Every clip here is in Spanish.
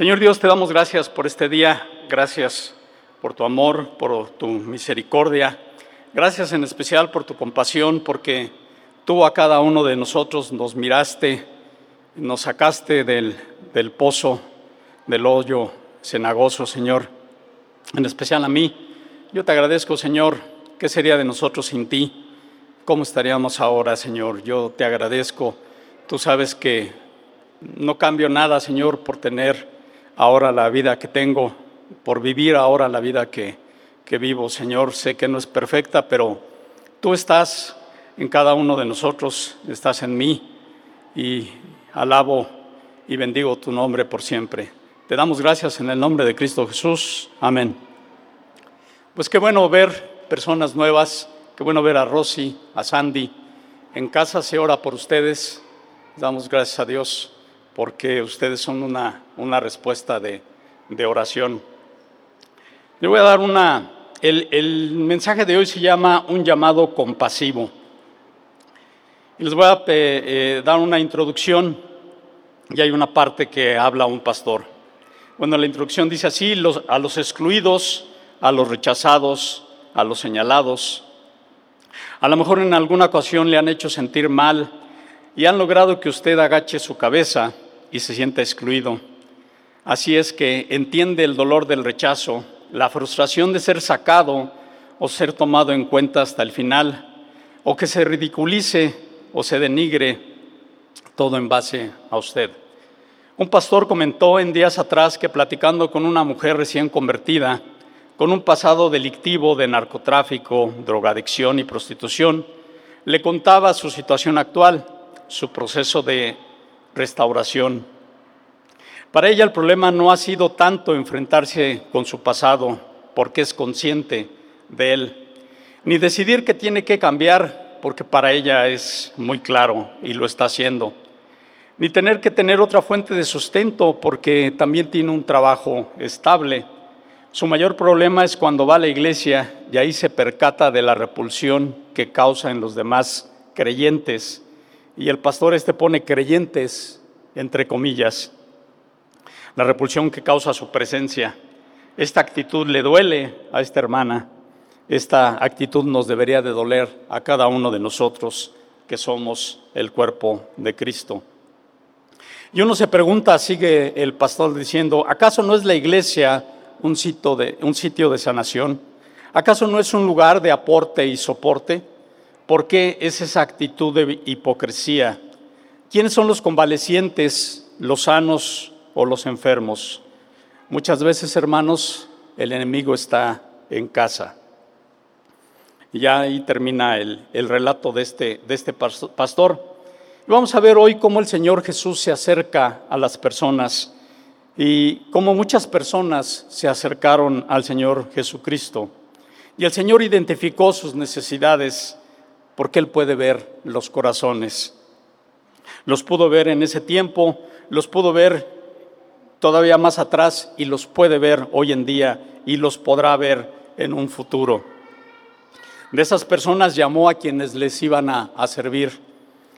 Señor Dios, te damos gracias por este día, gracias por tu amor, por tu misericordia, gracias en especial por tu compasión, porque tú a cada uno de nosotros nos miraste, nos sacaste del pozo, del hoyo cenagoso, Señor, en especial a mí. Yo te agradezco, Señor. ¿Qué sería de nosotros sin ti? ¿Cómo estaríamos ahora, Señor? Yo te agradezco. Tú sabes que no cambio nada, Señor, por tener ahora la vida que tengo, por vivir ahora la vida que vivo, Señor. Sé que no es perfecta, pero tú estás en cada uno de nosotros, estás en mí, y alabo y bendigo tu nombre por siempre. Te damos gracias en el nombre de Cristo Jesús. Amén. Pues qué bueno ver personas nuevas, qué bueno ver a Rosy, a Sandy. En casa se ora por ustedes. Damos gracias a Dios porque ustedes son una respuesta de oración. Le voy a dar el mensaje de hoy se llama Un llamado compasivo. Y les voy a dar una introducción y hay una parte que habla un pastor. Bueno, la introducción dice así: a los excluidos, a los rechazados, a los señalados. A lo mejor en alguna ocasión le han hecho sentir mal y han logrado que usted agache su cabeza y se sienta excluido. Así es que entiende el dolor del rechazo, la frustración de ser sacado o ser tomado en cuenta hasta el final, o que se ridiculice o se denigre, todo en base a usted. Un pastor comentó en días atrás que platicando con una mujer recién convertida, con un pasado delictivo de narcotráfico, drogadicción y prostitución, le contaba su situación actual, su proceso de restauración. Para ella el problema no ha sido tanto enfrentarse con su pasado, porque es consciente de él, ni decidir que tiene que cambiar, porque para ella es muy claro y lo está haciendo, ni tener que tener otra fuente de sustento, porque también tiene un trabajo estable. Su mayor problema es cuando va a la iglesia y ahí se percata de la repulsión que causa en los demás creyentes. Y el pastor pone creyentes entre comillas. La repulsión que causa su presencia. Esta actitud le duele a esta hermana. Esta actitud nos debería de doler a cada uno de nosotros que somos el cuerpo de Cristo. Y uno se pregunta, sigue el pastor diciendo, ¿acaso no es la iglesia un sitio de sanación? ¿Acaso no es un lugar de aporte y soporte? ¿Por qué es esa actitud de hipocresía? ¿Quiénes son los convalecientes, los sanos o los enfermos? Muchas veces, hermanos, el enemigo está en casa. Y ahí termina el relato de este pastor. Y vamos a ver hoy cómo el Señor Jesús se acerca a las personas y como muchas personas se acercaron al Señor Jesucristo. Y el Señor identificó sus necesidades porque Él puede ver los corazones. Los pudo ver en ese tiempo, los pudo ver todavía más atrás y los puede ver hoy en día y los podrá ver en un futuro. De esas personas llamó a quienes les iban a servir,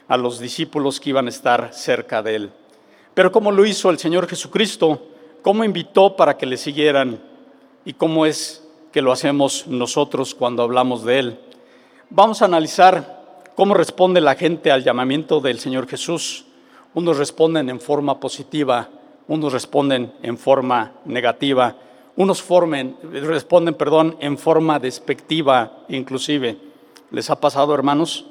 a los discípulos que iban a estar cerca de Él. Pero cómo lo hizo el Señor Jesucristo, cómo invitó para que le siguieran y cómo es que lo hacemos nosotros cuando hablamos de Él. Vamos a analizar cómo responde la gente al llamamiento del Señor Jesús. Unos responden en forma positiva, unos responden en forma negativa, unos responden en forma despectiva inclusive. ¿Les ha pasado, hermanos?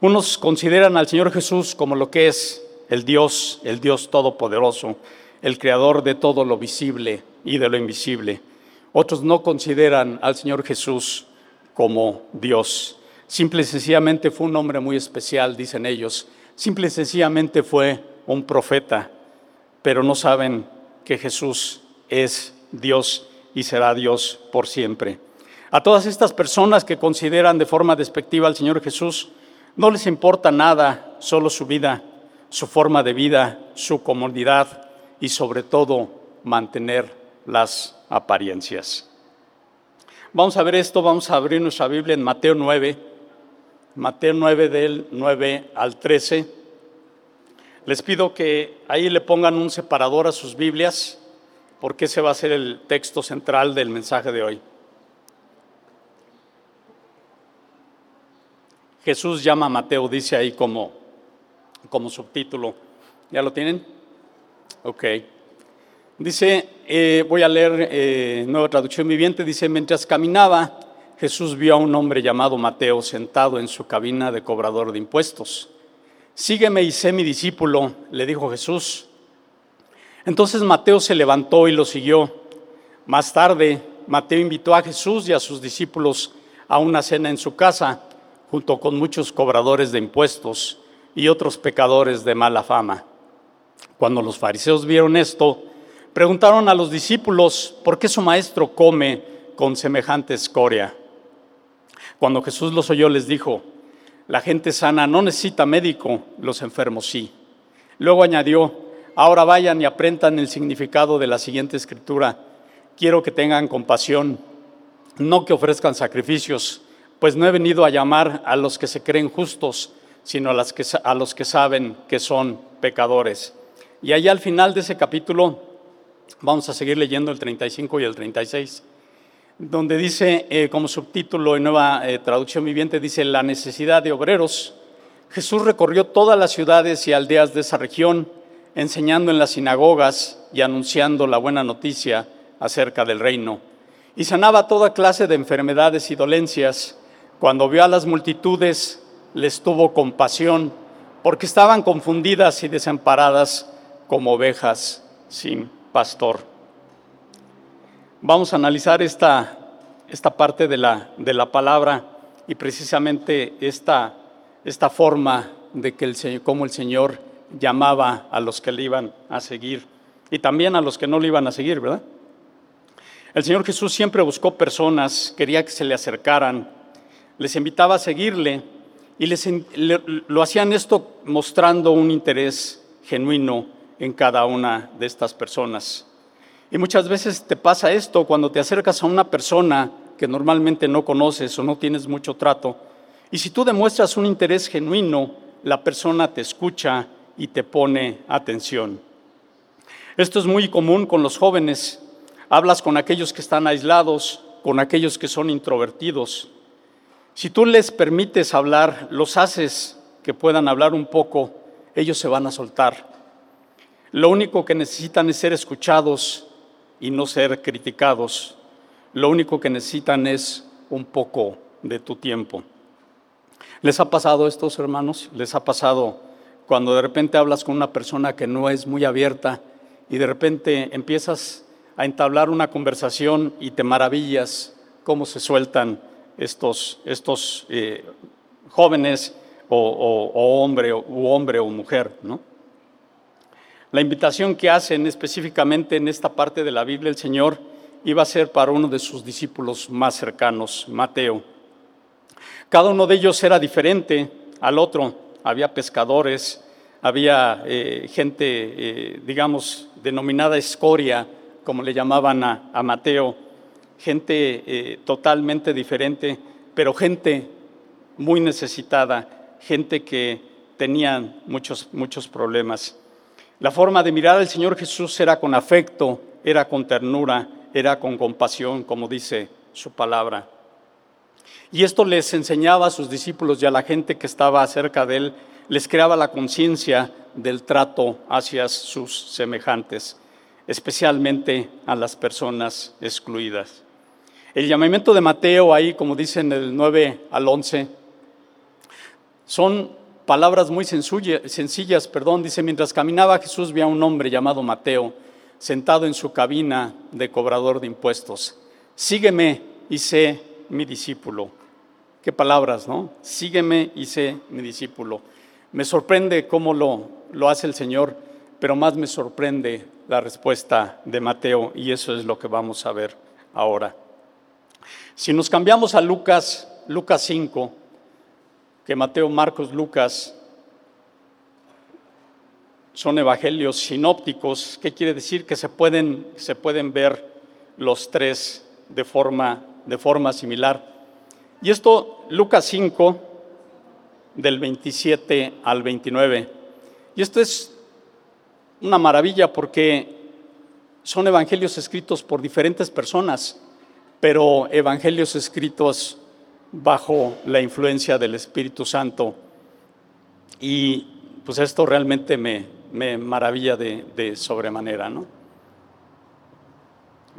Unos consideran al Señor Jesús como lo que es, el Dios todopoderoso, el creador de todo lo visible y de lo invisible. Otros no consideran al Señor Jesús como Dios. Simple y sencillamente fue un hombre muy especial, dicen ellos. Simple y sencillamente fue un profeta, pero no saben que Jesús es Dios y será Dios por siempre. A todas estas personas que consideran de forma despectiva al Señor Jesús, no les importa nada, solo su vida, su forma de vida, su comodidad y sobre todo mantener las apariencias. Vamos a ver esto, vamos a abrir nuestra Biblia en Mateo 9, del 9 al 13. Les pido que ahí le pongan un separador a sus Biblias, porque ese va a ser el texto central del mensaje de hoy. Jesús llama a Mateo, dice ahí como subtítulo. ¿Ya lo tienen? Ok. Dice, voy a leer Nueva Traducción Viviente, dice, mientras caminaba, Jesús vio a un hombre llamado Mateo sentado en su cabina de cobrador de impuestos. Sígueme y sé mi discípulo, le dijo Jesús. Entonces Mateo se levantó y lo siguió. Más tarde, Mateo invitó a Jesús y a sus discípulos a una cena en su casa, junto con muchos cobradores de impuestos y otros pecadores de mala fama. Cuando los fariseos vieron esto, preguntaron a los discípulos, ¿por qué su maestro come con semejante escoria? Cuando Jesús los oyó, les dijo, la gente sana no necesita médico, los enfermos sí. Luego añadió, ahora vayan y aprendan el significado de la siguiente escritura. Quiero que tengan compasión, no que ofrezcan sacrificios, pues no he venido a llamar a los que se creen justos, sino a los que saben que son pecadores. Y allá al final de ese capítulo, vamos a seguir leyendo el 35 y el 36, donde dice, como subtítulo en Nueva Traducción Viviente, dice, la necesidad de obreros. Jesús recorrió todas las ciudades y aldeas de esa región, enseñando en las sinagogas y anunciando la buena noticia acerca del reino. Y sanaba toda clase de enfermedades y dolencias. Cuando vio a las multitudes, les tuvo compasión, porque estaban confundidas y desamparadas como ovejas sin pastor. Vamos a analizar esta parte de la palabra y precisamente esta forma de que cómo el Señor llamaba a los que le iban a seguir y también a los que no le iban a seguir, ¿verdad? El Señor Jesús siempre buscó personas, quería que se le acercaran, les invitaba a seguirle y lo hacían esto mostrando un interés genuino en cada una de estas personas. Y muchas veces te pasa esto cuando te acercas a una persona que normalmente no conoces o no tienes mucho trato. Y si tú demuestras un interés genuino, la persona te escucha y te pone atención. Esto es muy común con los jóvenes. Hablas con aquellos que están aislados, con aquellos que son introvertidos. Si tú les permites hablar, los haces que puedan hablar un poco, ellos se van a soltar. Lo único que necesitan es ser escuchados y no ser criticados. Lo único que necesitan es un poco de tu tiempo. ¿Les ha pasado esto, hermanos? ¿Les ha pasado cuando de repente hablas con una persona que no es muy abierta y de repente empiezas a entablar una conversación y te maravillas cómo se sueltan estos jóvenes o hombre o mujer, ¿no? La invitación que hacen específicamente en esta parte de la Biblia el Señor iba a ser para uno de sus discípulos más cercanos, Mateo. Cada uno de ellos era diferente al otro. Había pescadores, había gente, digamos, denominada escoria, como le llamaban a Mateo. Gente totalmente diferente, pero gente muy necesitada, gente que tenía muchos problemas. La forma de mirar al Señor Jesús era con afecto, era con ternura, era con compasión, como dice su palabra. Y esto les enseñaba a sus discípulos y a la gente que estaba cerca de él, les creaba la conciencia del trato hacia sus semejantes, especialmente a las personas excluidas. El llamamiento de Mateo ahí, como dicen el 9 al 11, son palabras muy sencillas. Dice, mientras caminaba Jesús vio a un hombre llamado Mateo, sentado en su cabina de cobrador de impuestos. Sígueme y sé mi discípulo. Qué palabras, ¿no? Sígueme y sé mi discípulo. Me sorprende cómo lo hace el Señor, pero más me sorprende la respuesta de Mateo, y eso es lo que vamos a ver ahora. Si nos cambiamos a Lucas 5, que Mateo, Marcos, Lucas son evangelios sinópticos, ¿qué quiere decir? Que se pueden ver los tres de forma similar. Y esto, Lucas 5, del 27 al 29. Y esto es una maravilla porque son evangelios escritos por diferentes personas, pero evangelios escritos bajo la influencia del Espíritu Santo. Y pues esto realmente me maravilla de sobremanera, ¿no?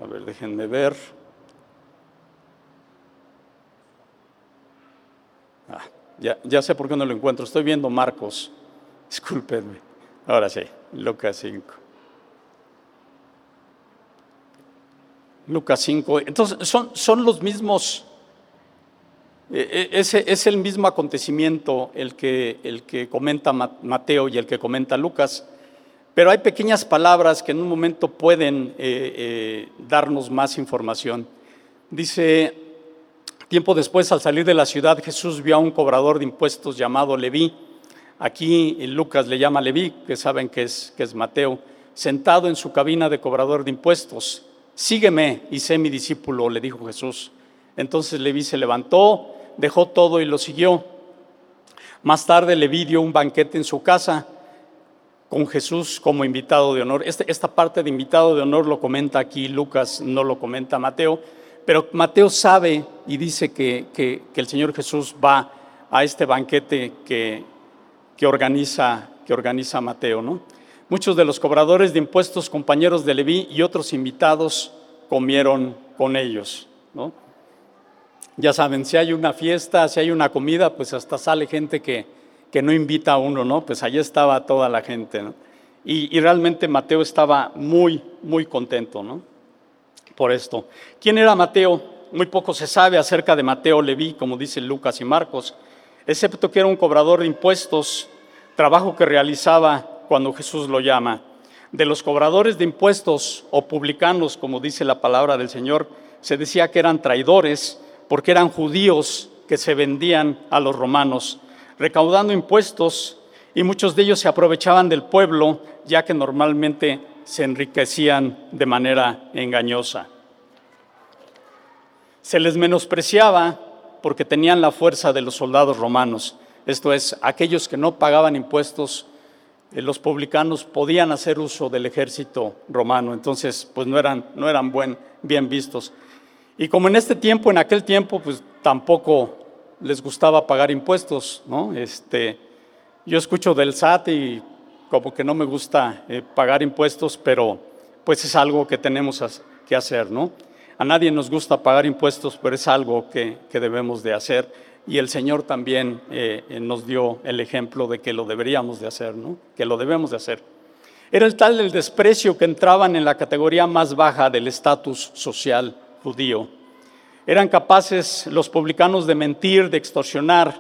A ver, déjenme ver. Ya sé por qué no lo encuentro. Estoy viendo Marcos. Discúlpenme. Ahora sí, Lucas 5. Lucas 5. Entonces, son los mismos. Es el mismo acontecimiento el que comenta Mateo y el que comenta Lucas, pero hay pequeñas palabras que en un momento pueden darnos más información. Dice: tiempo después, al salir de la ciudad, Jesús vio a un cobrador de impuestos llamado Leví. Aquí Lucas le llama Leví, que saben que es Mateo, sentado en su cabina de cobrador de impuestos. Sígueme y sé mi discípulo, le dijo Jesús. Entonces Leví se levantó, dejó todo y lo siguió. Más tarde Leví dio un banquete en su casa con Jesús como invitado de honor. Esta parte de invitado de honor lo comenta aquí Lucas, no lo comenta Mateo, pero Mateo sabe y dice que el Señor Jesús va a este banquete que organiza Mateo, ¿no? Muchos de los cobradores de impuestos, compañeros de Leví y otros invitados comieron con ellos, ¿no? Ya saben, si hay una fiesta, si hay una comida, pues hasta sale gente que no invita a uno, ¿no? Pues allí estaba toda la gente, ¿no? Y realmente Mateo estaba muy, muy contento, ¿no? Por esto. ¿Quién era Mateo? Muy poco se sabe acerca de Mateo Leví, como dicen Lucas y Marcos, excepto que era un cobrador de impuestos, trabajo que realizaba cuando Jesús lo llama. De los cobradores de impuestos o publicanos, como dice la palabra del Señor, se decía que eran traidores, porque eran judíos que se vendían a los romanos, recaudando impuestos, y muchos de ellos se aprovechaban del pueblo, ya que normalmente se enriquecían de manera engañosa. Se les menospreciaba porque tenían la fuerza de los soldados romanos. Esto es, aquellos que no pagaban impuestos, los publicanos podían hacer uso del ejército romano, entonces pues no eran bien vistos. Y como en aquel tiempo, pues tampoco les gustaba pagar impuestos, ¿no? Yo escucho del SAT y como que no me gusta pagar impuestos, pero pues es algo que tenemos que hacer, ¿no? A nadie nos gusta pagar impuestos, pero es algo que debemos de hacer. Y el Señor también nos dio el ejemplo de que lo deberíamos de hacer, ¿no? Que lo debemos de hacer. Era el tal el desprecio que entraban en la categoría más baja del estatus social judío. Eran capaces los publicanos de mentir, de extorsionar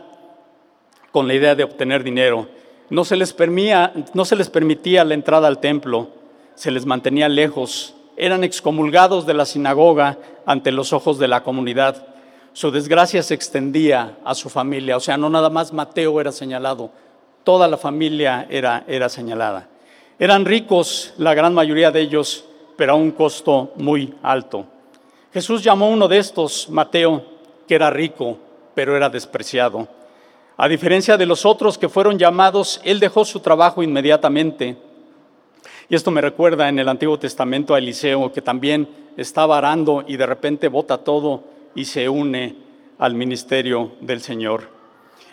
con la idea de obtener dinero. No se les permitía la entrada al templo, se les mantenía lejos. Eran excomulgados de la sinagoga ante los ojos de la comunidad. Su desgracia se extendía a su familia. O sea, no nada más Mateo era señalado, toda la familia era señalada. Eran ricos, la gran mayoría de ellos, pero a un costo muy alto. Jesús llamó a uno de estos, Mateo, que era rico, pero era despreciado. A diferencia de los otros que fueron llamados, él dejó su trabajo inmediatamente. Y esto me recuerda en el Antiguo Testamento a Eliseo, que también estaba arando y de repente bota todo y se une al ministerio del Señor.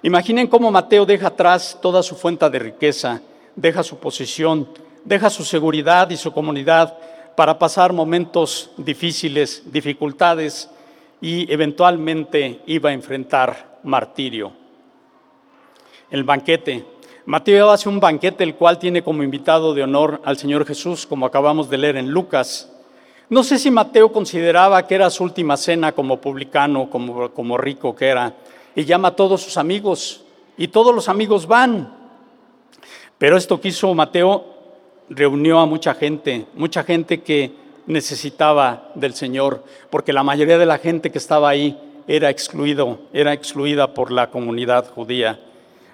Imaginen cómo Mateo deja atrás toda su fuente de riqueza, deja su posición, deja su seguridad y su comunidad, para pasar momentos difíciles, dificultades, y eventualmente iba a enfrentar martirio. El banquete. Mateo hace un banquete, el cual tiene como invitado de honor al Señor Jesús, como acabamos de leer en Lucas. No sé si Mateo consideraba que era su última cena como publicano, como rico que era, y llama a todos sus amigos, y todos los amigos van. Pero esto quiso Mateo. Reunió a mucha gente que necesitaba del Señor, porque la mayoría de la gente que estaba ahí era excluida por la comunidad judía.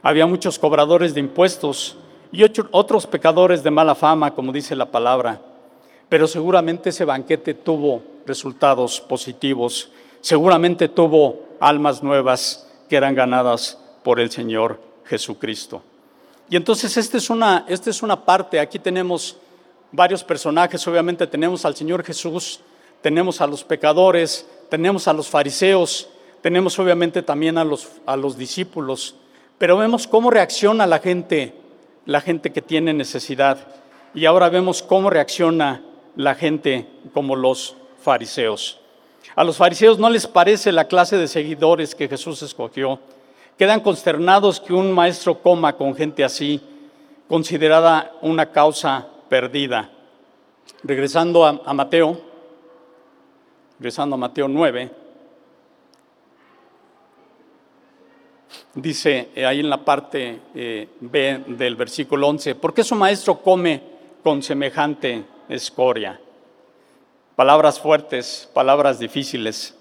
Había muchos cobradores de impuestos y otros pecadores de mala fama, como dice la palabra. Pero seguramente ese banquete tuvo resultados positivos, seguramente tuvo almas nuevas que eran ganadas por el Señor Jesucristo. Y entonces esta es una parte. Aquí tenemos varios personajes. Obviamente tenemos al Señor Jesús, tenemos a los pecadores, tenemos a los fariseos, tenemos obviamente también a los discípulos. Pero vemos cómo reacciona la gente que tiene necesidad. Y ahora vemos cómo reacciona la gente como los fariseos. A los fariseos no les parece la clase de seguidores que Jesús escogió. Quedan consternados que un maestro coma con gente así, considerada una causa perdida. Regresando a Mateo, regresando a Mateo 9, dice ahí en la parte B del versículo 11, ¿por qué su maestro come con semejante escoria? Palabras fuertes, palabras difíciles.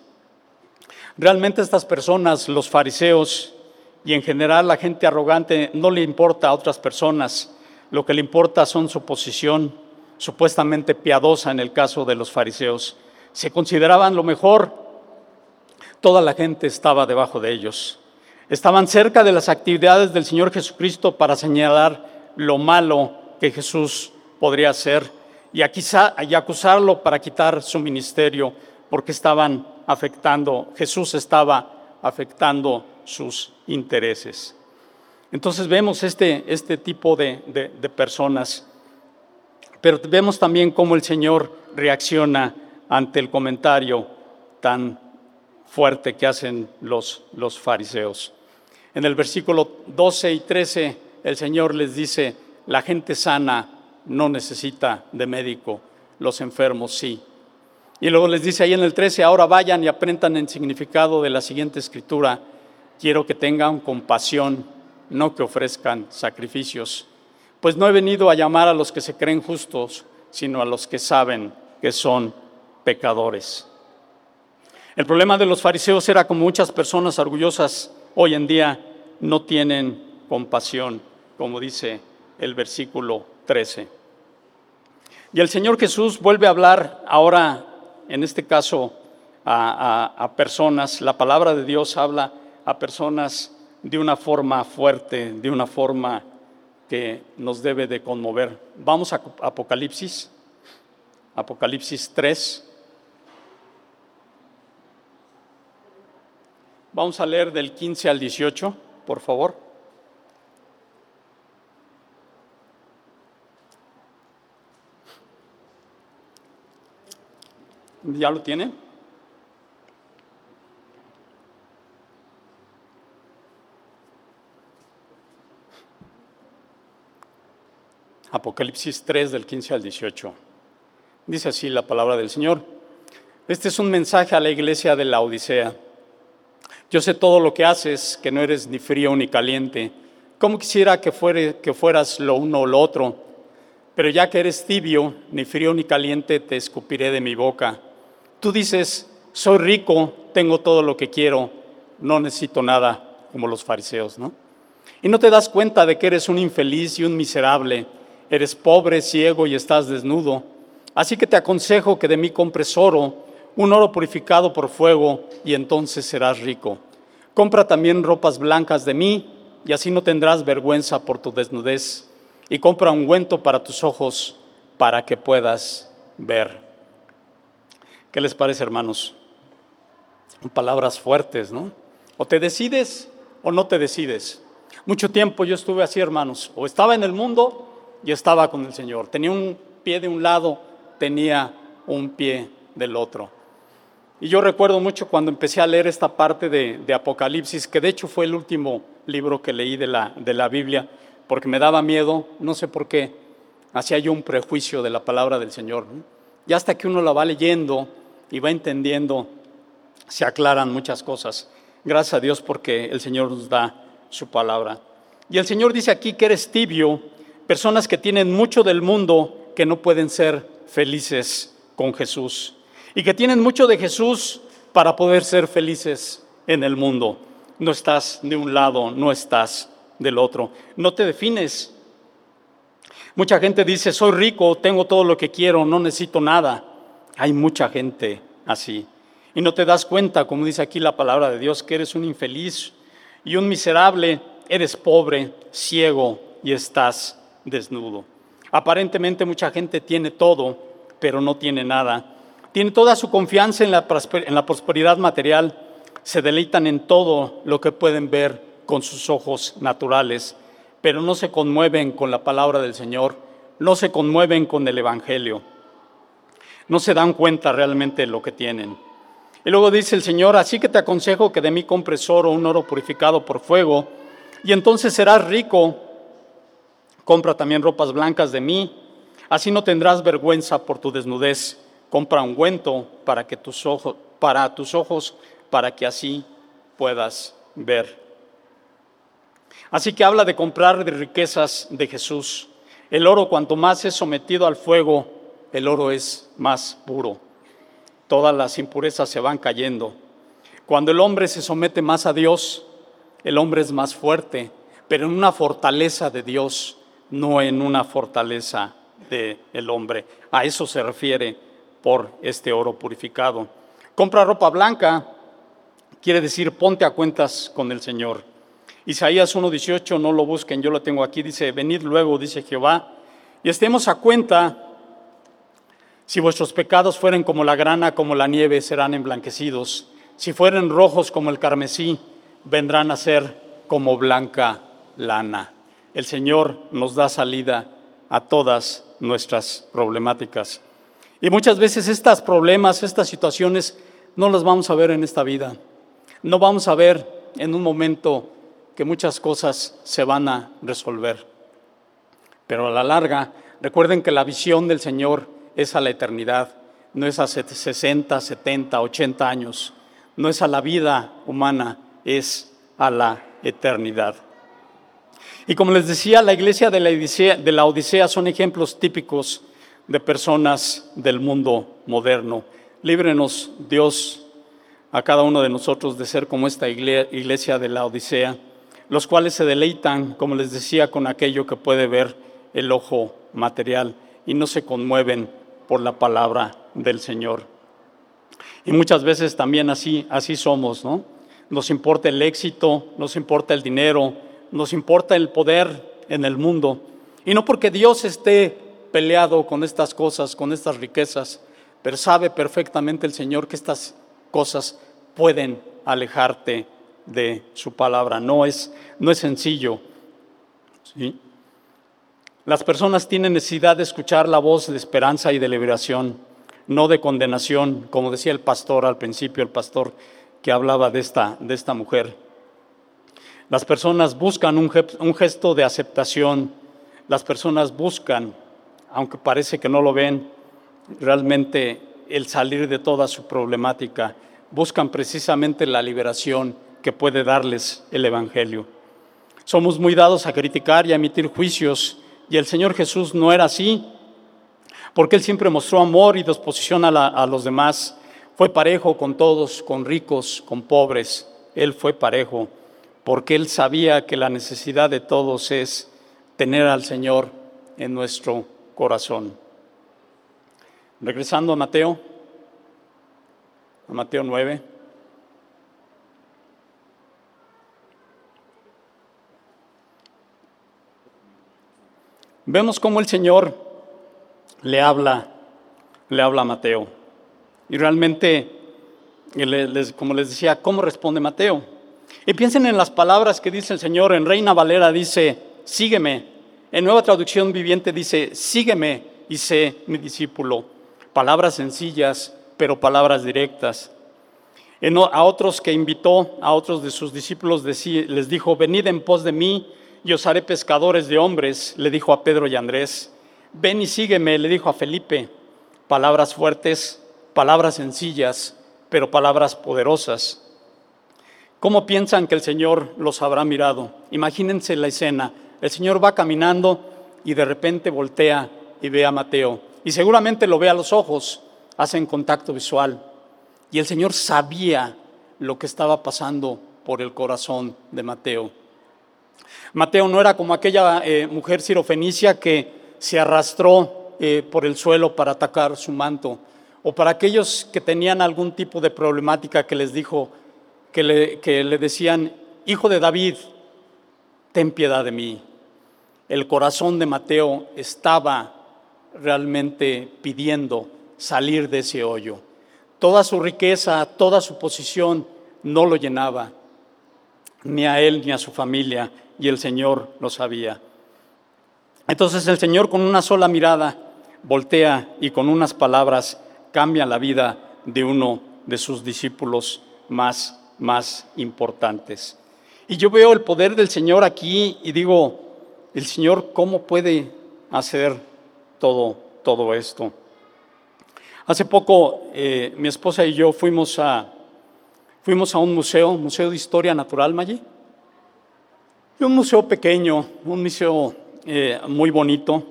Realmente estas personas, los fariseos y en general la gente arrogante, no le importa a otras personas. Lo que le importa son su posición supuestamente piadosa en el caso de los fariseos. Se consideraban lo mejor. Toda la gente estaba debajo de ellos. Estaban cerca de las actividades del Señor Jesucristo para señalar lo malo que Jesús podría hacer y acusarlo para quitar su ministerio, porque Jesús estaba afectando sus intereses. Entonces vemos este tipo de personas, pero vemos también cómo el Señor reacciona ante el comentario tan fuerte que hacen los fariseos. En el versículo 12 y 13, el Señor les dice: la gente sana no necesita de médico, los enfermos sí. Y luego les dice ahí en el 13, ahora vayan y aprendan el significado de la siguiente escritura. Quiero que tengan compasión, no que ofrezcan sacrificios. Pues no he venido a llamar a los que se creen justos, sino a los que saben que son pecadores. El problema de los fariseos era como muchas personas orgullosas hoy en día no tienen compasión, como dice el versículo 13. Y el Señor Jesús vuelve a hablar ahora, en este caso, a personas. La palabra de Dios habla a personas de una forma fuerte, de una forma que nos debe de conmover. Vamos a Apocalipsis 3. Vamos a leer del 15 al 18, por favor. ¿Ya lo tiene? Apocalipsis 3 del 15 al 18. Dice así la palabra del Señor. Este es un mensaje a la iglesia de la Odisea. Yo sé todo lo que haces, que no eres ni frío ni caliente. ¿Cómo quisiera que fueras lo uno o lo otro? Pero ya que eres tibio, ni frío ni caliente, te escupiré de mi boca. Tú dices, soy rico, tengo todo lo que quiero, no necesito nada, como los fariseos, ¿no? Y no te das cuenta de que eres un infeliz y un miserable, eres pobre, ciego y estás desnudo. Así que te aconsejo que de mí compres oro, un oro purificado por fuego, y entonces serás rico. Compra también ropas blancas de mí, y así no tendrás vergüenza por tu desnudez. Y compra ungüento para tus ojos, para que puedas ver. ¿Qué les parece, hermanos? Palabras fuertes, ¿no? O te decides o no te decides. Mucho tiempo yo estuve así, hermanos. O estaba en el mundo y estaba con el Señor. Tenía un pie de un lado, tenía un pie del otro. Y yo recuerdo mucho cuando empecé a leer esta parte de Apocalipsis, que de hecho fue el último libro que leí de la Biblia, porque me daba miedo, no sé por qué, hacía yo un prejuicio de la palabra del Señor. Y hasta que uno la va leyendo y va entendiendo, se aclaran muchas cosas. Gracias a Dios porque el Señor nos da su palabra. Y el Señor dice aquí que eres tibio, personas que tienen mucho del mundo que no pueden ser felices con Jesús. Y que tienen mucho de Jesús para poder ser felices en el mundo. No estás de un lado, no estás del otro, no te defines. Mucha gente dice, soy rico, tengo todo lo que quiero, no necesito nada. Hay mucha gente así. Y no te das cuenta, como dice aquí la palabra de Dios, que eres un infeliz y un miserable, eres pobre, ciego y estás desnudo. Aparentemente mucha gente tiene todo, pero no tiene nada. Tiene toda su confianza en la prosperidad material. Se deleitan en todo lo que pueden ver con sus ojos naturales, pero no se conmueven con la palabra del Señor, no se conmueven con el Evangelio. No se dan cuenta realmente de lo que tienen. Y luego dice el Señor: así que te aconsejo que de mí compres oro, un oro purificado por fuego, y entonces serás rico. Compra también ropas blancas de mí, así no tendrás vergüenza por tu desnudez. Compra ungüento para tus ojos, para que así puedas ver. Así que habla de comprar de riquezas de Jesús. El oro, cuanto más es sometido al fuego, el oro es más puro. Todas las impurezas se van cayendo. Cuando el hombre se somete más a Dios, el hombre es más fuerte, pero en una fortaleza de Dios, no en una fortaleza del hombre. A eso se refiere por este oro purificado. Compra ropa blanca, quiere decir ponte a cuentas con el Señor. Isaías 1:18, no lo busquen, yo lo tengo aquí, dice: venid luego, dice Jehová, y estemos a cuenta. Si vuestros pecados fueren como la grana, como la nieve, serán emblanquecidos. Si fueren rojos como el carmesí, vendrán a ser como blanca lana. El Señor nos da salida a todas nuestras problemáticas. Y muchas veces estos problemas, estas situaciones, no las vamos a ver en esta vida. No vamos a ver en un momento que muchas cosas se van a resolver. Pero a la larga, recuerden que la visión del Señor es a la eternidad, no es a 60, 70, 80 años, no es a la vida humana, es a la eternidad. Y como les decía, la iglesia de la Odisea son ejemplos típicos de personas del mundo moderno. Líbrenos, Dios, a cada uno de nosotros de ser como esta iglesia de la Odisea, los cuales se deleitan, como les decía, con aquello que puede ver el ojo material y no se conmueven por la palabra del Señor. Y muchas veces también así somos, ¿no? Nos importa el éxito, nos importa el dinero, nos importa el poder en el mundo. Y no porque Dios esté peleado con estas cosas, con estas riquezas, pero sabe perfectamente el Señor que estas cosas pueden alejarte de su palabra. No es sencillo, ¿sí? Las personas tienen necesidad de escuchar la voz de esperanza y de liberación, no de condenación, como decía el pastor al principio, el pastor que hablaba de esta mujer. Las personas buscan un gesto de aceptación, las personas buscan, aunque parece que no lo ven, realmente el salir de toda su problemática, buscan precisamente la liberación que puede darles el Evangelio. Somos muy dados a criticar y a emitir juicios, y el Señor Jesús no era así, porque Él siempre mostró amor y disposición a los demás. Fue parejo con todos, con ricos, con pobres. Él fue parejo, porque Él sabía que la necesidad de todos es tener al Señor en nuestro corazón. Regresando a Mateo 9. Vemos cómo el Señor le habla a Mateo. Y realmente, como les decía, ¿cómo responde Mateo? Y piensen en las palabras que dice el Señor. En Reina Valera dice: sígueme. En Nueva Traducción Viviente dice: sígueme y sé mi discípulo. Palabras sencillas, pero palabras directas. A otros que invitó, a otros de sus discípulos, les dijo: venid en pos de mí, y os haré pescadores de hombres, le dijo a Pedro y Andrés. Ven y sígueme, le dijo a Felipe. Palabras fuertes, palabras sencillas, pero palabras poderosas. ¿Cómo piensan que el Señor los habrá mirado? Imagínense la escena. El Señor va caminando y de repente voltea y ve a Mateo. Y seguramente lo ve a los ojos, hacen contacto visual. Y el Señor sabía lo que estaba pasando por el corazón de Mateo. Mateo no era como aquella mujer sirofenicia que se arrastró por el suelo para atacar su manto, o para aquellos que tenían algún tipo de problemática que les dijo, que le decían: hijo de David, ten piedad de mí. el corazón de Mateo estaba realmente pidiendo salir de ese hoyo. Toda su riqueza, toda su posición no lo llenaba, ni a él ni a su familia, y el Señor lo sabía. Entonces el Señor, con una sola mirada, voltea y con unas palabras cambia la vida de uno de sus discípulos más importantes. Y yo veo el poder del Señor aquí y digo, el Señor, ¿cómo puede hacer todo esto? Hace poco mi esposa y yo fuimos a un museo de historia natural, Maggi. Y un museo pequeño, un museo muy bonito.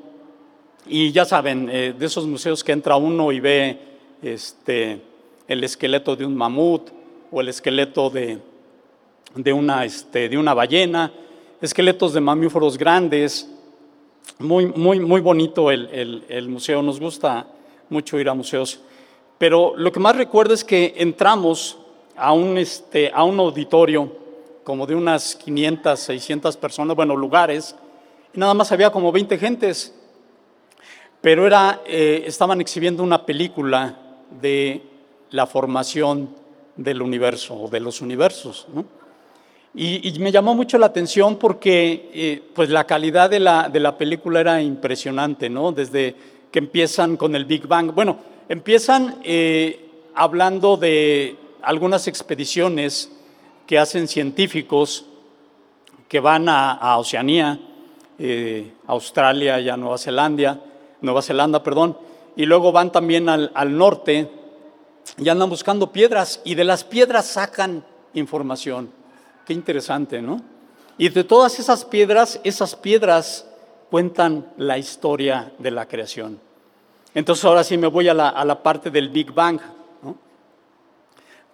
Y ya saben, de esos museos que entra uno y ve el esqueleto de un mamut o el esqueleto de una ballena, esqueletos de mamíferos grandes. Muy bonito el museo, nos gusta mucho ir a museos. Pero lo que más recuerdo es que entramos a un auditorio como de unas 500, 600 personas, bueno, lugares, y nada más había como 20 gentes. Pero estaban exhibiendo una película de la formación del universo o de los universos, ¿no? Y me llamó mucho la atención porque pues la calidad de la película era impresionante, ¿no? Desde que empiezan con el Big Bang. Bueno, empiezan hablando de algunas expediciones que hacen científicos que van a Oceanía, Australia y a Nueva Zelanda, y luego van también al norte y andan buscando piedras, y de las piedras sacan información. Qué interesante, ¿no? Y de todas esas piedras cuentan la historia de la creación. Entonces ahora sí me voy a la parte del Big Bang, ¿no?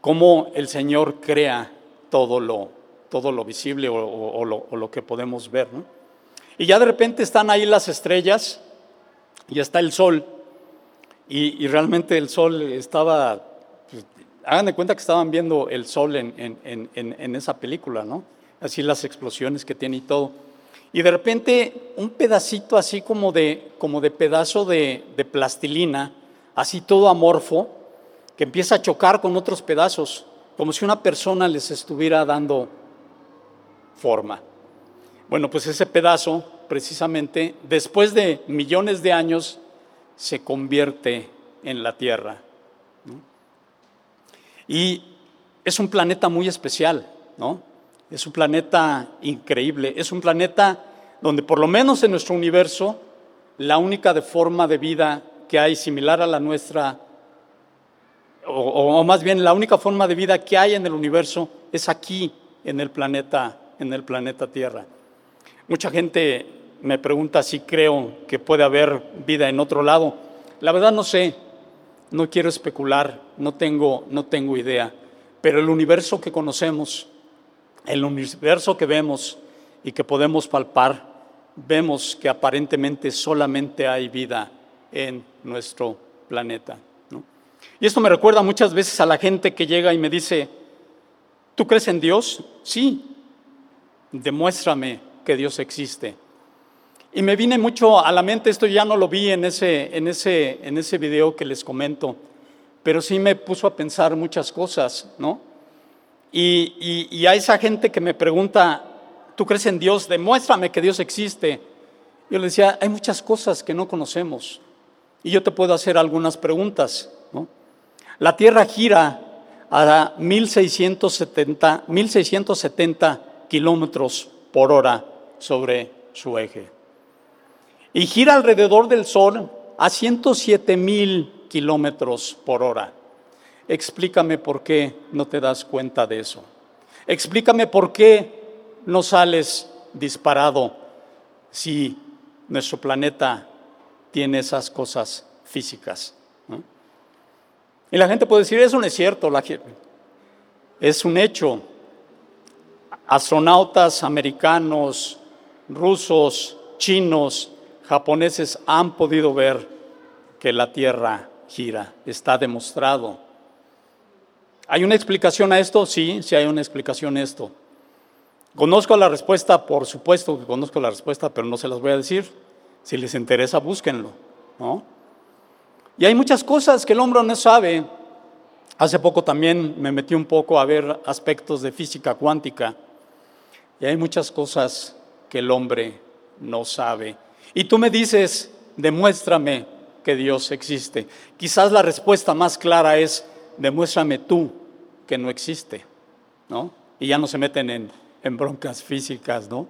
Cómo el Señor crea todo lo visible o lo que podemos ver, ¿no? Y ya de repente están ahí las estrellas y está el sol. Y realmente el sol estaba... Hagan de cuenta que estaban viendo el sol en esa película, ¿no? Así las explosiones que tiene y todo. Y de repente un pedacito así como de pedazo de plastilina, así todo amorfo, que empieza a chocar con otros pedazos, como si una persona les estuviera dando forma. Bueno, pues ese pedazo, precisamente, después de millones de años, se convierte en la Tierra. Y es un planeta muy especial, ¿no? Es un planeta increíble, es un planeta donde, por lo menos en nuestro universo, la única forma de vida que hay similar a la nuestra, o más bien la única forma de vida que hay en el universo es aquí, en el planeta Tierra. Mucha gente me pregunta si creo que puede haber vida en otro lado. La verdad no sé. No quiero especular, no tengo idea, pero el universo que conocemos, el universo que vemos y que podemos palpar, vemos que aparentemente solamente hay vida en nuestro planeta, ¿no? Y esto me recuerda muchas veces a la gente que llega y me dice, ¿tú crees en Dios? Sí, demuéstrame que Dios existe. Y me viene mucho a la mente, esto ya no lo vi en ese video que les comento, pero sí me puso a pensar muchas cosas, ¿no? Y a esa gente que me pregunta, ¿tú crees en Dios? Demuéstrame que Dios existe. Yo le decía, hay muchas cosas que no conocemos y yo te puedo hacer algunas preguntas, ¿no? La Tierra gira a 1670 kilómetros por hora sobre su eje. Y gira alrededor del Sol a 107,000 kilómetros por hora. Explícame por qué no te das cuenta de eso. Explícame por qué no sales disparado si nuestro planeta tiene esas cosas físicas, ¿no? Y la gente puede decir, eso no es cierto. Es un hecho. Astronautas americanos, rusos, chinos, japoneses han podido ver que la Tierra gira, está demostrado. ¿Hay una explicación a esto? Sí, sí hay una explicación a esto. Conozco la respuesta, por supuesto que conozco la respuesta, pero no se las voy a decir. Si les interesa, búsquenlo, ¿no? Y hay muchas cosas que el hombre no sabe. Hace poco también me metí un poco a ver aspectos de física cuántica. Y hay muchas cosas que el hombre no sabe. Y tú me dices, demuéstrame que Dios existe. Quizás la respuesta más clara es, demuéstrame tú que no existe, ¿no? Y ya no se meten en broncas físicas, ¿no?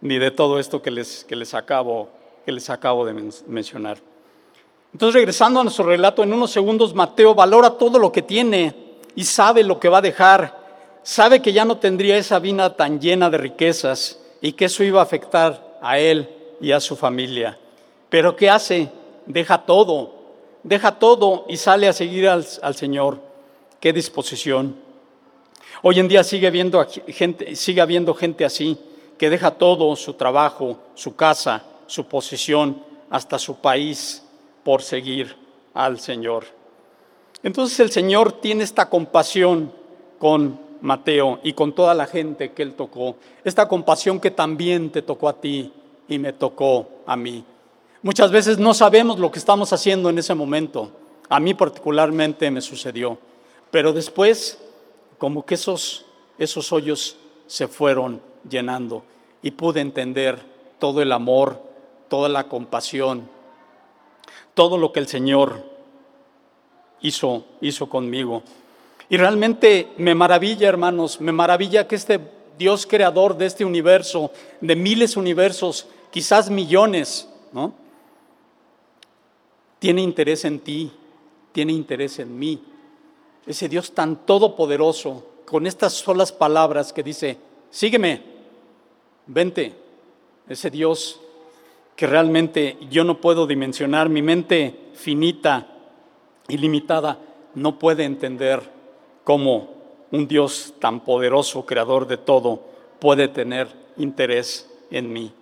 Ni de todo esto que les acabo de mencionar. Entonces, regresando a nuestro relato, en unos segundos Mateo valora todo lo que tiene y sabe lo que va a dejar. Sabe que ya no tendría esa vida tan llena de riquezas y que eso iba a afectar a él y a su familia. Pero ¿qué hace? Deja todo y sale a seguir al Señor. ¡Qué disposición! Hoy en día sigue habiendo gente así, que deja todo, su trabajo, su casa, su posición, hasta su país, por seguir al Señor. Entonces el Señor tiene esta compasión con Mateo y con toda la gente que Él tocó. Esta compasión que también te tocó a ti y me tocó a mí. Muchas veces no sabemos lo que estamos haciendo en ese momento. A mí particularmente me sucedió. Pero después, como que esos hoyos se fueron llenando y pude entender todo el amor, toda la compasión, todo lo que el Señor hizo conmigo. Y realmente me maravilla, hermanos, que este Dios creador de este universo, de miles de universos, quizás millones, ¿no?, tiene interés en ti, tiene interés en mí. Ese Dios tan todopoderoso, con estas solas palabras que dice, sígueme, vente. Ese Dios que realmente yo no puedo dimensionar, mi mente finita y limitada no puede entender cómo un Dios tan poderoso, creador de todo, puede tener interés en mí.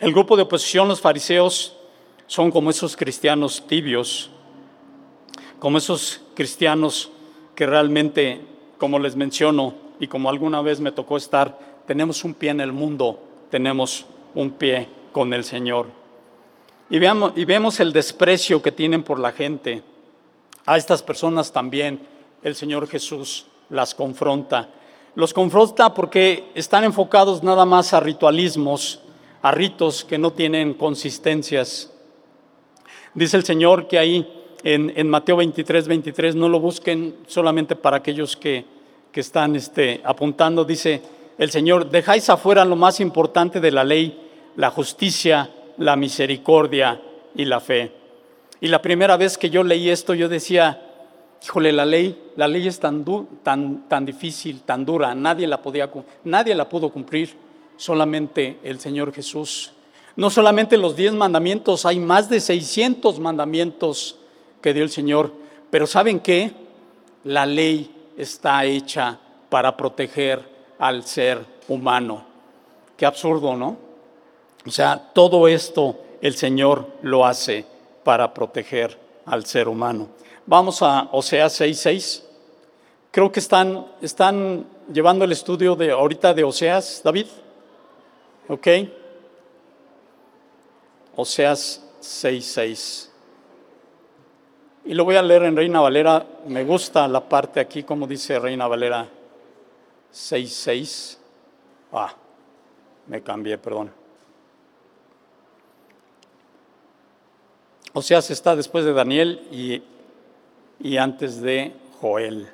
El grupo de oposición, los fariseos, son como esos cristianos tibios, como esos cristianos que realmente, como les menciono y como alguna vez me tocó estar, tenemos un pie en el mundo, tenemos un pie con el Señor. Y vemos el desprecio que tienen por la gente. A estas personas también el Señor Jesús las confronta. Los confronta porque están enfocados nada más a ritualismos, a ritos que no tienen consistencias. Dice el Señor que ahí en Mateo 23, no lo busquen solamente para aquellos que están apuntando. Dice el Señor, dejáis afuera lo más importante de la ley, la justicia, la misericordia y la fe. Y la primera vez que yo leí esto, yo decía, híjole, la ley es tan difícil, tan dura, nadie la pudo cumplir, solamente el Señor Jesús. No solamente los 10 mandamientos, hay más de 600 mandamientos que dio el Señor, pero ¿saben qué? La ley está hecha para proteger al ser humano. Qué absurdo, ¿no? O sea, todo esto el Señor lo hace para proteger al ser humano. Vamos a Oseas 6:6. Creo que están llevando el estudio de ahorita de Oseas, David. Ok. Oseas 6:6. Y lo voy a leer en Reina Valera, me gusta la parte aquí, como dice Reina Valera 6.6. Me cambié, perdón. Oseas está después de Daniel y antes de Joel.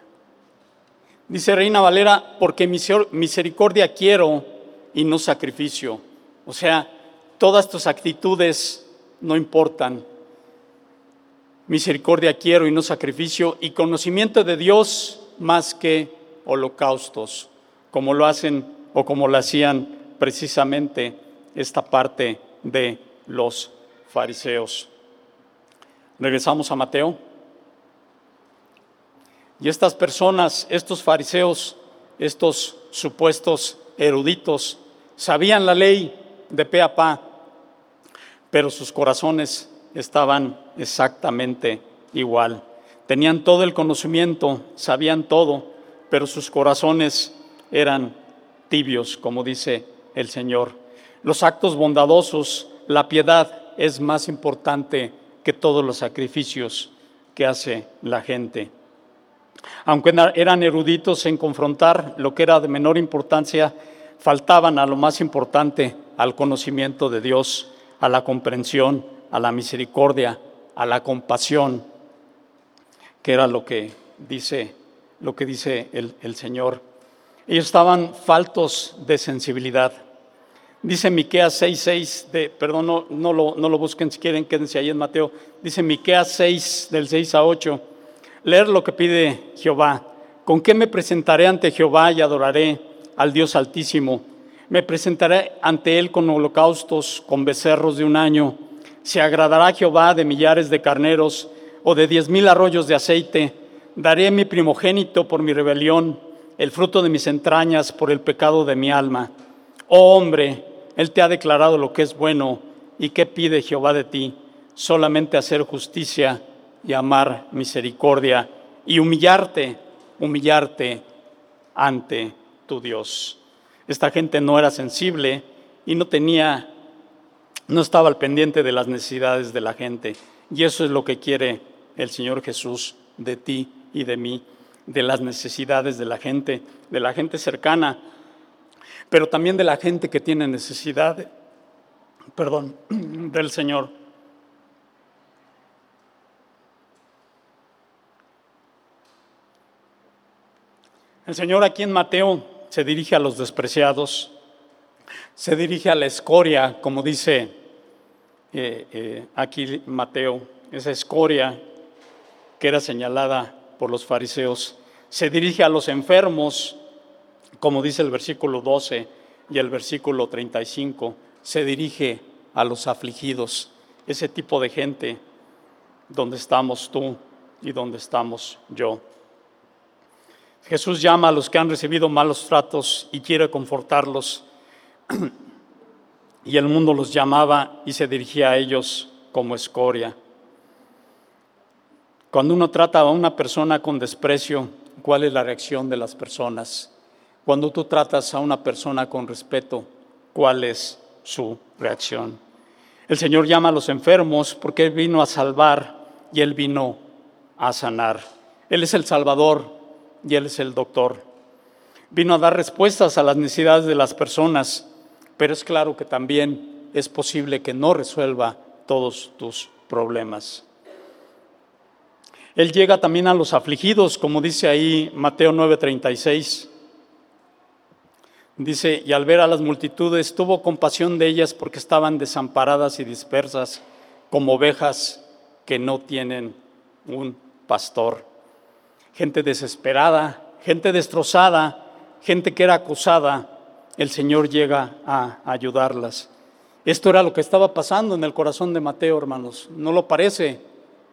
Dice Reina Valera, porque misericordia quiero y no sacrificio. O sea, todas tus actitudes no importan. Misericordia quiero y no sacrificio, y conocimiento de Dios más que holocaustos, como lo hacen o como lo hacían precisamente esta parte de los fariseos. Regresamos a Mateo. Y estas personas, estos fariseos, estos supuestos eruditos, sabían la ley de pe a pa, pero sus corazones estaban exactamente igual. Tenían todo el conocimiento, sabían todo, pero sus corazones eran tibios, como dice el Señor. Los actos bondadosos, la piedad es más importante que todos los sacrificios que hace la gente. Aunque eran eruditos en confrontar lo que era de menor importancia, faltaban a lo más importante, al conocimiento de Dios, a la comprensión, a la misericordia, a la compasión, que era lo que dice el Señor. Ellos estaban faltos de sensibilidad. Dice Miqueas 6:6, perdón, no lo busquen, si quieren quédense ahí en Mateo. Dice Miqueas 6 del 6 a 8. Leer lo que pide Jehová. ¿Con qué me presentaré ante Jehová y adoraré al Dios Altísimo? Me presentaré ante él con holocaustos, con becerros de un año. ¿Se agradará Jehová de millares de carneros o de 10,000 arroyos de aceite? Daré mi primogénito por mi rebelión, el fruto de mis entrañas por el pecado de mi alma. Oh hombre, él te ha declarado lo que es bueno, y qué pide Jehová de ti, solamente hacer justicia y amar misericordia y humillarte ante tu Dios. Esta gente no era sensible y no estaba al pendiente de las necesidades de la gente, y eso es lo que quiere el Señor Jesús de ti y de mí, de las necesidades de la gente cercana, pero también de la gente que tiene necesidad, del Señor. El Señor aquí en Mateo se dirige a los despreciados, se dirige a la escoria, como dice aquí Mateo, esa escoria que era señalada por los fariseos. Se dirige a los enfermos, como dice el versículo 12 y el versículo 35. Se dirige a los afligidos, ese tipo de gente, donde estamos tú y donde estamos yo. Jesús llama a los que han recibido malos tratos y quiere confortarlos. Y el mundo los llamaba y se dirigía a ellos como escoria. Cuando uno trata a una persona con desprecio, ¿cuál es la reacción de las personas? Cuando tú tratas a una persona con respeto, ¿cuál es su reacción? El Señor llama a los enfermos porque Él vino a salvar y Él vino a sanar. Él es el Salvador y Él es el Doctor. Vino a dar respuestas a las necesidades de las personas, pero es claro que también es posible que no resuelva todos tus problemas. Él llega también a los afligidos, como dice ahí Mateo 9:36. Dice, y al ver a las multitudes, tuvo compasión de ellas porque estaban desamparadas y dispersas, como ovejas que no tienen un pastor. Gente desesperada, gente destrozada, gente que era acosada, el Señor llega a ayudarlas. Esto era lo que estaba pasando en el corazón de Mateo, hermanos. No lo parece,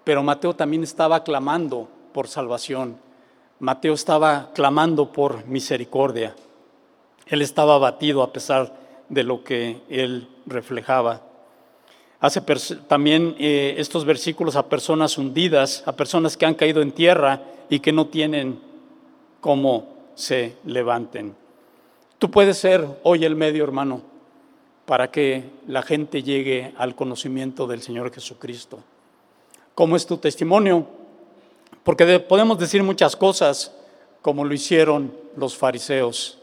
pero Mateo también estaba clamando por salvación. Mateo estaba clamando por misericordia. Él estaba abatido a pesar de lo que él reflejaba. Hace también estos versículos a personas hundidas, a personas que han caído en tierra y que no tienen cómo se levanten. Tú puedes ser hoy el medio, hermano, para que la gente llegue al conocimiento del Señor Jesucristo. ¿Cómo es tu testimonio? Porque podemos decir muchas cosas, como lo hicieron los fariseos,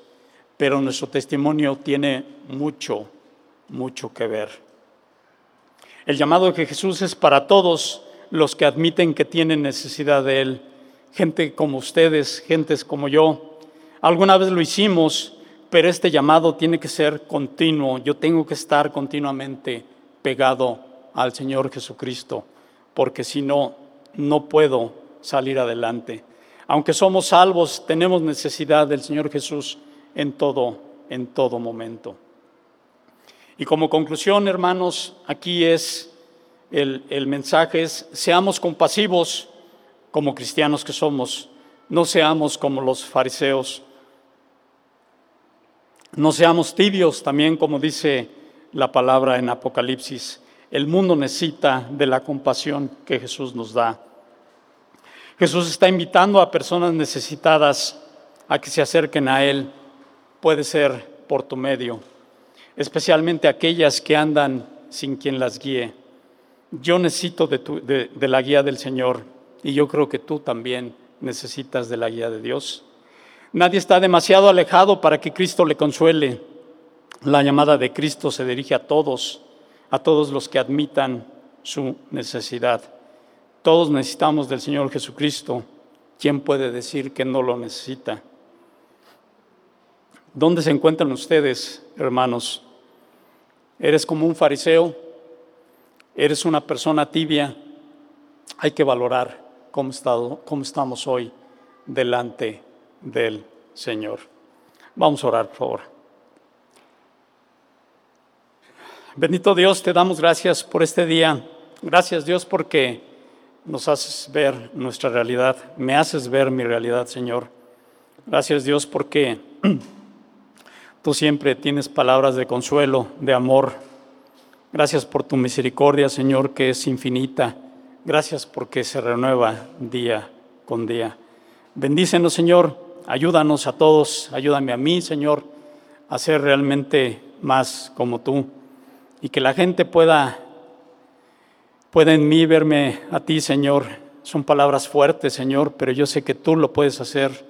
pero nuestro testimonio tiene mucho, mucho que ver. El llamado de Jesús es para todos los que admiten que tienen necesidad de Él. Gente como ustedes, gentes como yo. Alguna vez lo hicimos, pero este llamado tiene que ser continuo. Yo tengo que estar continuamente pegado al Señor Jesucristo, porque si no, no puedo salir adelante. Aunque somos salvos, tenemos necesidad del Señor Jesús en todo momento. Y como conclusión, hermanos, aquí es el mensaje es: seamos compasivos como cristianos que somos, no seamos como los fariseos, no seamos tibios también, como dice la palabra en Apocalipsis. El mundo necesita de la compasión que Jesús nos da. Jesús está invitando a personas necesitadas a que se acerquen a Él, puede ser por tu medio, especialmente aquellas que andan sin quien las guíe. Yo necesito de la guía del Señor, y yo creo que tú también necesitas de la guía de Dios. Nadie está demasiado alejado para que Cristo le consuele. La llamada de Cristo se dirige a todos los que admitan su necesidad. Todos necesitamos del Señor Jesucristo. ¿Quién puede decir que no lo necesita? ¿Dónde se encuentran ustedes, hermanos? ¿Eres como un fariseo? ¿Eres una persona tibia? Hay que valorar cómo estamos hoy delante del Señor. Vamos a orar, por favor. Bendito Dios, te damos gracias por este día. Gracias, Dios, porque nos haces ver nuestra realidad. Me haces ver mi realidad, Señor. Gracias, Dios, porque tú siempre tienes palabras de consuelo, de amor. Gracias por tu misericordia, Señor, que es infinita. Gracias porque se renueva día con día. Bendícenos, Señor. Ayúdanos a todos. Ayúdame a mí, Señor, a ser realmente más como tú. Y que la gente pueda en mí verme a ti, Señor. Son palabras fuertes, Señor, pero yo sé que tú lo puedes hacer,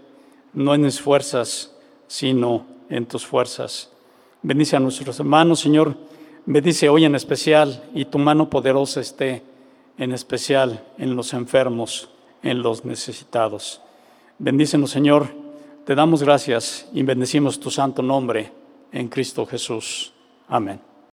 no en mis fuerzas, sino en tus fuerzas. Bendice a nuestros hermanos, Señor. Bendice hoy en especial, y tu mano poderosa esté en especial en los enfermos, en los necesitados. Bendícenos, Señor. Te damos gracias y bendecimos tu santo nombre en Cristo Jesús. Amén.